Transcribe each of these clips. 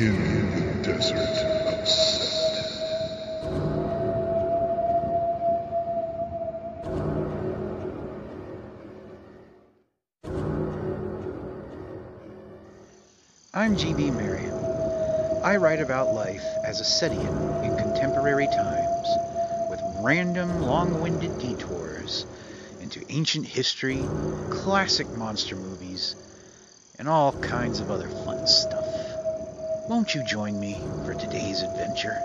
In the desert upset. I'm GB Marion. I write about life as a Setian in contemporary times, with random, long-winded detours into ancient history, classic monster movies, and all kinds of other fun stuff. Won't you join me for today's adventure?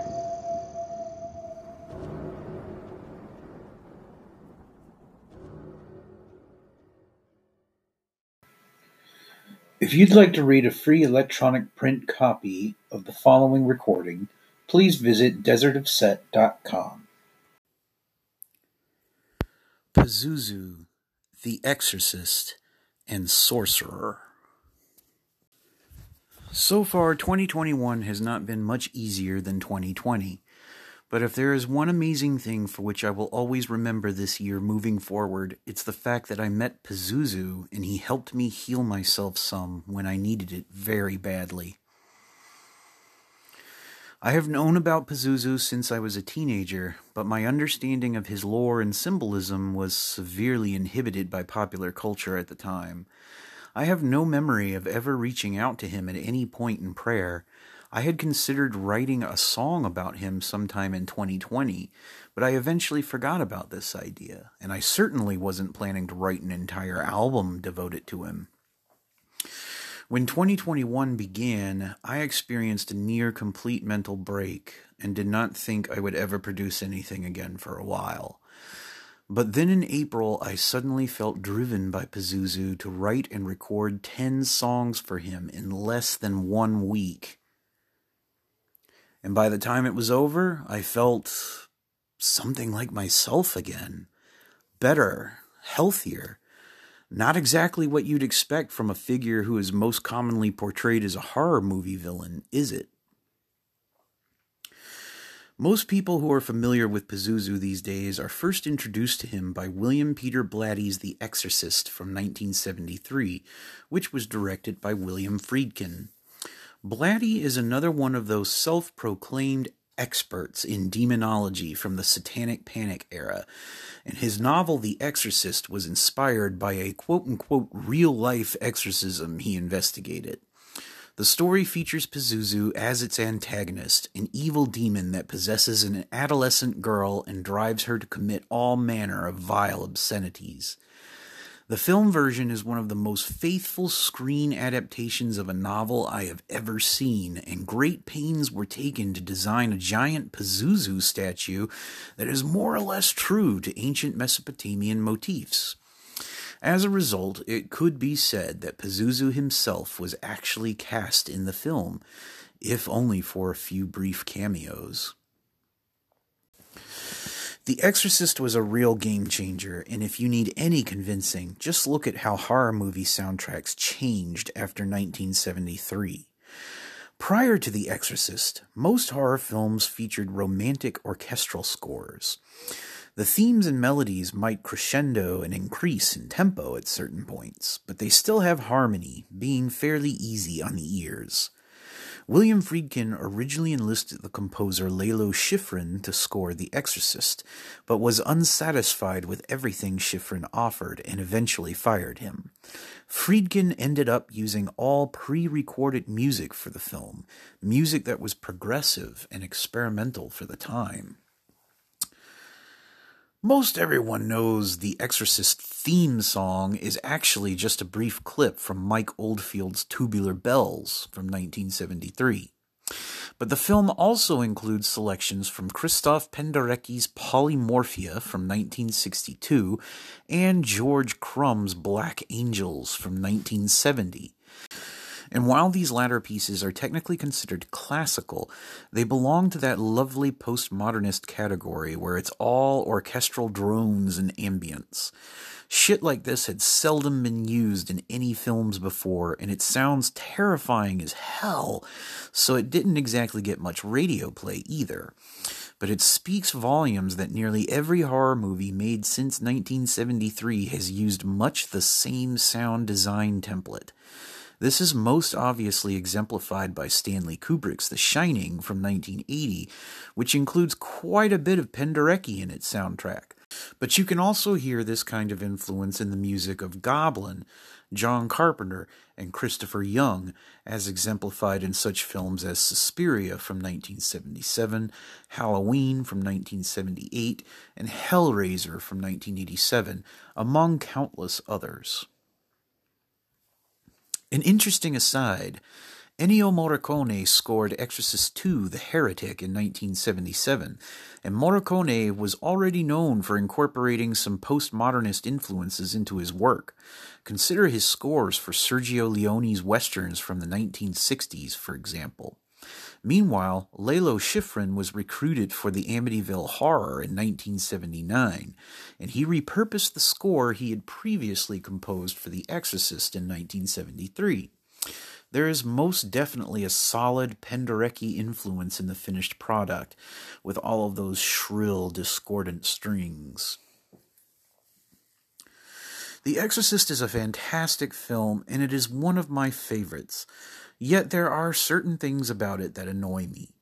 If you'd like to read a free electronic print copy of the following recording, please visit desertofset.com. Pazuzu, The Exorcist, and Sorcerer. So far, 2021 has not been much easier than 2020, but if there is one amazing thing for which I will always remember this year moving forward, it's the fact that I met Pazuzu and he helped me heal myself some when I needed it very badly. I have known about Pazuzu since I was a teenager, but my understanding of his lore and symbolism was severely inhibited by popular culture at the time. I have no memory of ever reaching out to him at any point in prayer. I had considered writing a song about him sometime in 2020, but I eventually forgot about this idea, and I certainly wasn't planning to write an entire album devoted to him. When 2021 began, I experienced a near-complete mental break and did not think I would ever produce anything again for a while. But then in April, I suddenly felt driven by Pazuzu to write and record 10 songs for him in less than 1 week. And by the time it was over, I felt something like myself again. Better, healthier. Not exactly what you'd expect from a figure who is most commonly portrayed as a horror movie villain, is it? Most people who are familiar with Pazuzu these days are first introduced to him by William Peter Blatty's The Exorcist from 1973, which was directed by William Friedkin. Blatty is another one of those self-proclaimed experts in demonology from the Satanic Panic era, and his novel The Exorcist was inspired by a quote-unquote real-life exorcism he investigated. The story features Pazuzu as its antagonist, an evil demon that possesses an adolescent girl and drives her to commit all manner of vile obscenities. The film version is one of the most faithful screen adaptations of a novel I have ever seen, and great pains were taken to design a giant Pazuzu statue that is more or less true to ancient Mesopotamian motifs. As a result, it could be said that Pazuzu himself was actually cast in the film, if only for a few brief cameos. The Exorcist was a real game changer, and if you need any convincing, just look at how horror movie soundtracks changed after 1973. Prior to The Exorcist, most horror films featured romantic orchestral scores. The themes and melodies might crescendo and increase in tempo at certain points, but they still have harmony, being fairly easy on the ears. William Friedkin originally enlisted the composer Lalo Schifrin to score The Exorcist, but was unsatisfied with everything Schifrin offered and eventually fired him. Friedkin ended up using all pre-recorded music for the film, music that was progressive and experimental for the time. Most everyone knows The Exorcist theme song is actually just a brief clip from Mike Oldfield's Tubular Bells from 1973. But the film also includes selections from Christoph Penderecki's Polymorphia from 1962 and George Crumb's Black Angels from 1970. And while these latter pieces are technically considered classical, they belong to that lovely postmodernist category where it's all orchestral drones and ambience. Shit like this had seldom been used in any films before, and it sounds terrifying as hell, so it didn't exactly get much radio play either. But it speaks volumes that nearly every horror movie made since 1973 has used much the same sound design template. This is most obviously exemplified by Stanley Kubrick's The Shining from 1980, which includes quite a bit of Penderecki in its soundtrack. But you can also hear this kind of influence in the music of Goblin, John Carpenter, and Christopher Young, as exemplified in such films as Suspiria from 1977, Halloween from 1978, and Hellraiser from 1987, among countless others. An interesting aside, Ennio Morricone scored Exorcist II The Heretic in 1977, and Morricone was already known for incorporating some postmodernist influences into his work. Consider his scores for Sergio Leone's westerns from the 1960s, for example. Meanwhile, Lalo Schifrin was recruited for the Amityville Horror in 1979, and he repurposed the score he had previously composed for The Exorcist in 1973. There is most definitely a solid Penderecki influence in the finished product, with all of those shrill, discordant strings. The Exorcist is a fantastic film, and it is one of my favorites. Yet there are certain things about it that annoy me.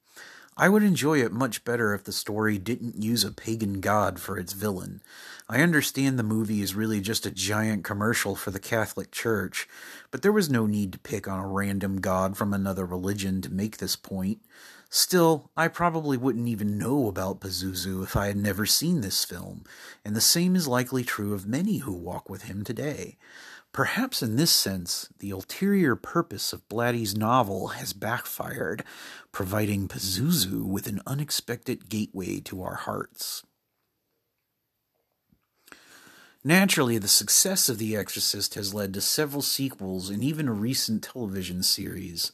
I would enjoy it much better if the story didn't use a pagan god for its villain. I understand the movie is really just a giant commercial for the Catholic Church, but there was no need to pick on a random god from another religion to make this point. Still, I probably wouldn't even know about Pazuzu if I had never seen this film, and the same is likely true of many who walk with him today. Perhaps in this sense, the ulterior purpose of Blatty's novel has backfired, providing Pazuzu with an unexpected gateway to our hearts. Naturally, the success of The Exorcist has led to several sequels and even a recent television series.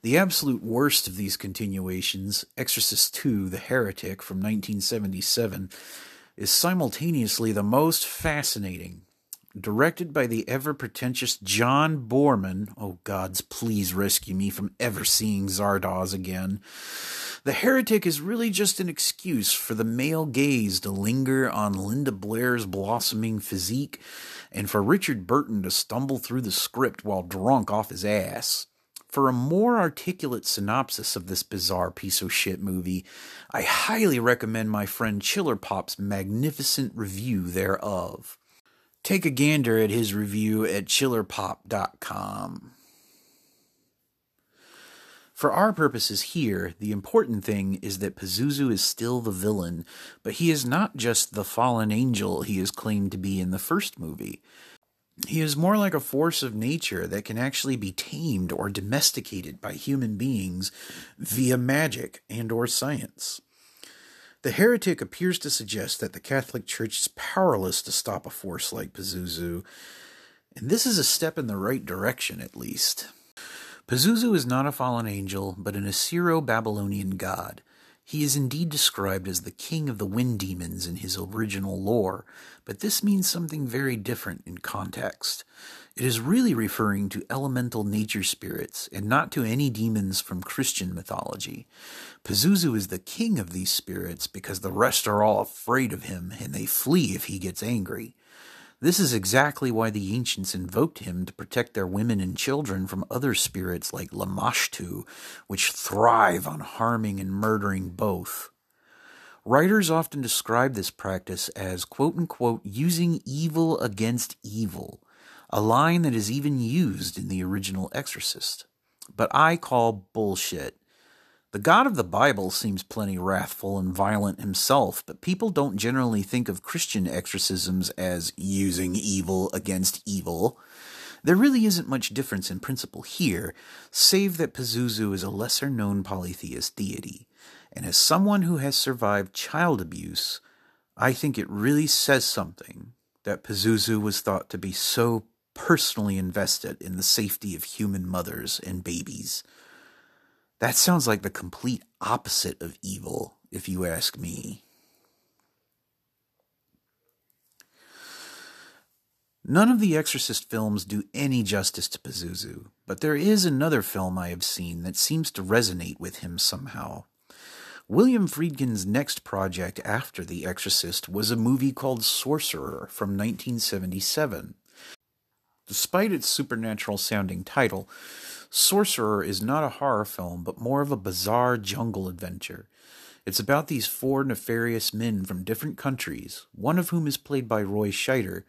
The absolute worst of these continuations, Exorcist II The Heretic from 1977, is simultaneously the most fascinating. Directed by the ever-pretentious John Borman, oh gods, please rescue me from ever seeing Zardoz again, The Heretic is really just an excuse for the male gaze to linger on Linda Blair's blossoming physique and for Richard Burton to stumble through the script while drunk off his ass. For a more articulate synopsis of this bizarre piece of shit movie, I highly recommend my friend Chillerpop's magnificent review thereof. Take a gander at his review at chillerpop.com. For our purposes here, the important thing is that Pazuzu is still the villain, but he is not just the fallen angel he is claimed to be in the first movie. He is more like a force of nature that can actually be tamed or domesticated by human beings via magic and/or science. The Heretic appears to suggest that the Catholic Church is powerless to stop a force like Pazuzu, and this is a step in the right direction, at least. Pazuzu is not a fallen angel, but an Assyro-Babylonian god. He is indeed described as the king of the wind demons in his original lore, but this means something very different in context. It is really referring to elemental nature spirits, and not to any demons from Christian mythology. Pazuzu is the king of these spirits because the rest are all afraid of him, and they flee if he gets angry. This is exactly why the ancients invoked him to protect their women and children from other spirits like Lamashtu, which thrive on harming and murdering both. Writers often describe this practice as, quote-unquote, using evil against evil, a line that is even used in the original Exorcist. But I call bullshit. The God of the Bible seems plenty wrathful and violent himself, but people don't generally think of Christian exorcisms as using evil against evil. There really isn't much difference in principle here, save that Pazuzu is a lesser-known polytheist deity. And as someone who has survived child abuse, I think it really says something that Pazuzu was thought to be so personally invested in the safety of human mothers and babies. That sounds like the complete opposite of evil, if you ask me. None of the Exorcist films do any justice to Pazuzu, but there is another film I have seen that seems to resonate with him somehow. William Friedkin's next project after The Exorcist was a movie called Sorcerer from 1977. Despite its supernatural-sounding title, Sorcerer is not a horror film, but more of a bizarre jungle adventure. It's about these four nefarious men from different countries, one of whom is played by Roy Scheider,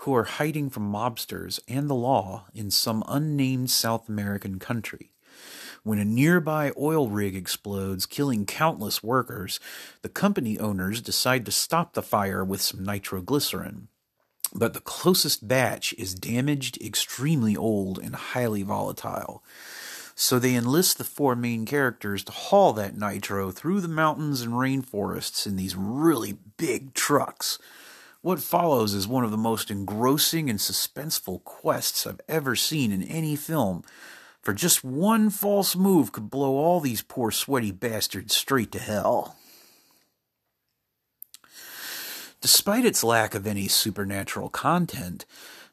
who are hiding from mobsters and the law in some unnamed South American country. When a nearby oil rig explodes, killing countless workers, the company owners decide to stop the fire with some nitroglycerin. But the closest batch is damaged, extremely old, and highly volatile. So they enlist the four main characters to haul that nitro through the mountains and rainforests in these really big trucks. What follows is one of the most engrossing and suspenseful quests I've ever seen in any film. For just one false move could blow all these poor sweaty bastards straight to hell. Despite its lack of any supernatural content,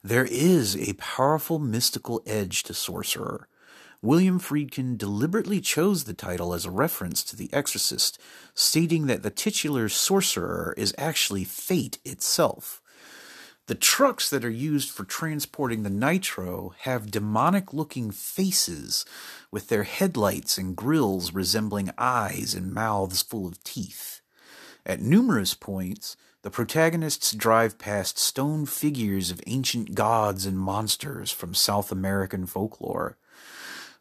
there is a powerful mystical edge to Sorcerer. William Friedkin deliberately chose the title as a reference to The Exorcist, stating that the titular sorcerer is actually fate itself. The trucks that are used for transporting the nitro have demonic-looking faces with their headlights and grills resembling eyes and mouths full of teeth. At numerous points, the protagonists drive past stone figures of ancient gods and monsters from South American folklore.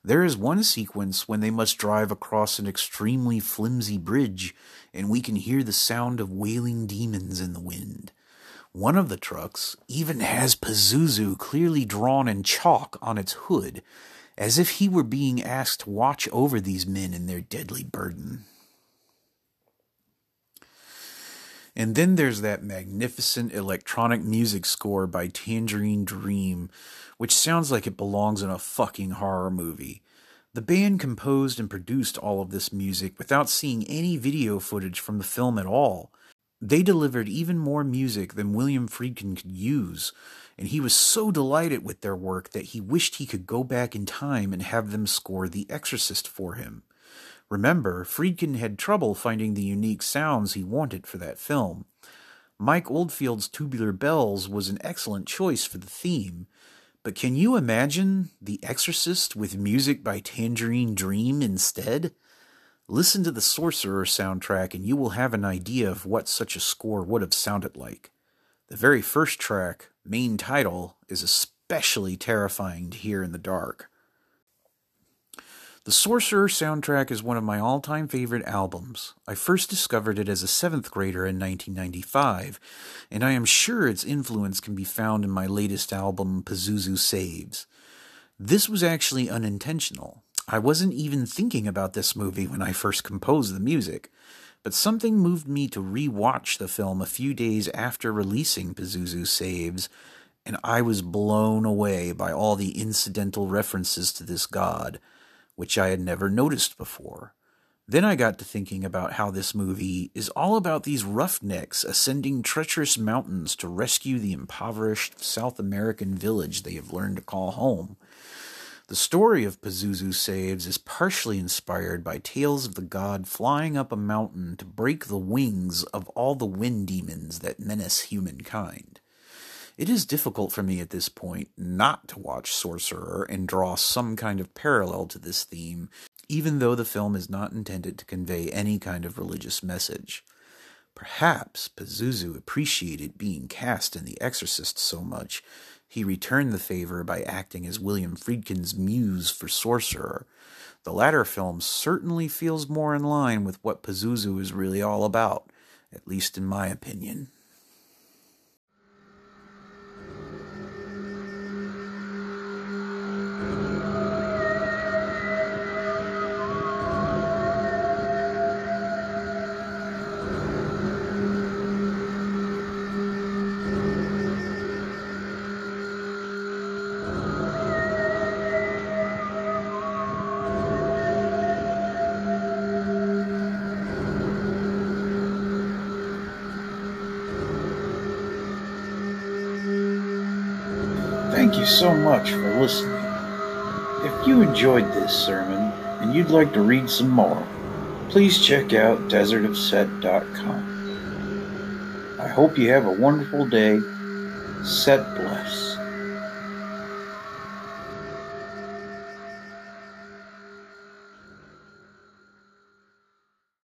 There is one sequence when they must drive across an extremely flimsy bridge, and we can hear the sound of wailing demons in the wind. One of the trucks even has Pazuzu clearly drawn in chalk on its hood, as if he were being asked to watch over these men and their deadly burden. And then there's that magnificent electronic music score by Tangerine Dream, which sounds like it belongs in a fucking horror movie. The band composed and produced all of this music without seeing any video footage from the film at all. They delivered even more music than William Friedkin could use, and he was so delighted with their work that he wished he could go back in time and have them score The Exorcist for him. Remember, Friedkin had trouble finding the unique sounds he wanted for that film. Mike Oldfield's Tubular Bells was an excellent choice for the theme, but can you imagine The Exorcist with music by Tangerine Dream instead? Listen to the Sorcerer soundtrack and you will have an idea of what such a score would have sounded like. The very first track, main title, is especially terrifying to hear in the dark. The Sorcerer soundtrack is one of my all-time favorite albums. I first discovered it as a 7th grader in 1995, and I am sure its influence can be found in my latest album, Pazuzu Saves. This was actually unintentional. I wasn't even thinking about this movie when I first composed the music, but something moved me to re-watch the film a few days after releasing Pazuzu Saves, and I was blown away by all the incidental references to this god, which I had never noticed before. Then I got to thinking about how this movie is all about these roughnecks ascending treacherous mountains to rescue the impoverished South American village they have learned to call home. The story of Pazuzu Saves is partially inspired by tales of the god flying up a mountain to break the wings of all the wind demons that menace humankind. It is difficult for me at this point not to watch Sorcerer and draw some kind of parallel to this theme, even though the film is not intended to convey any kind of religious message. Perhaps Pazuzu appreciated being cast in The Exorcist so much, he returned the favor by acting as William Friedkin's muse for Sorcerer. The latter film certainly feels more in line with what Pazuzu is really all about, at least in my opinion. Thank you so much for listening. If you enjoyed this sermon and you'd like to read some more, please check out desertofset.com. I hope you have a wonderful day. Set bless.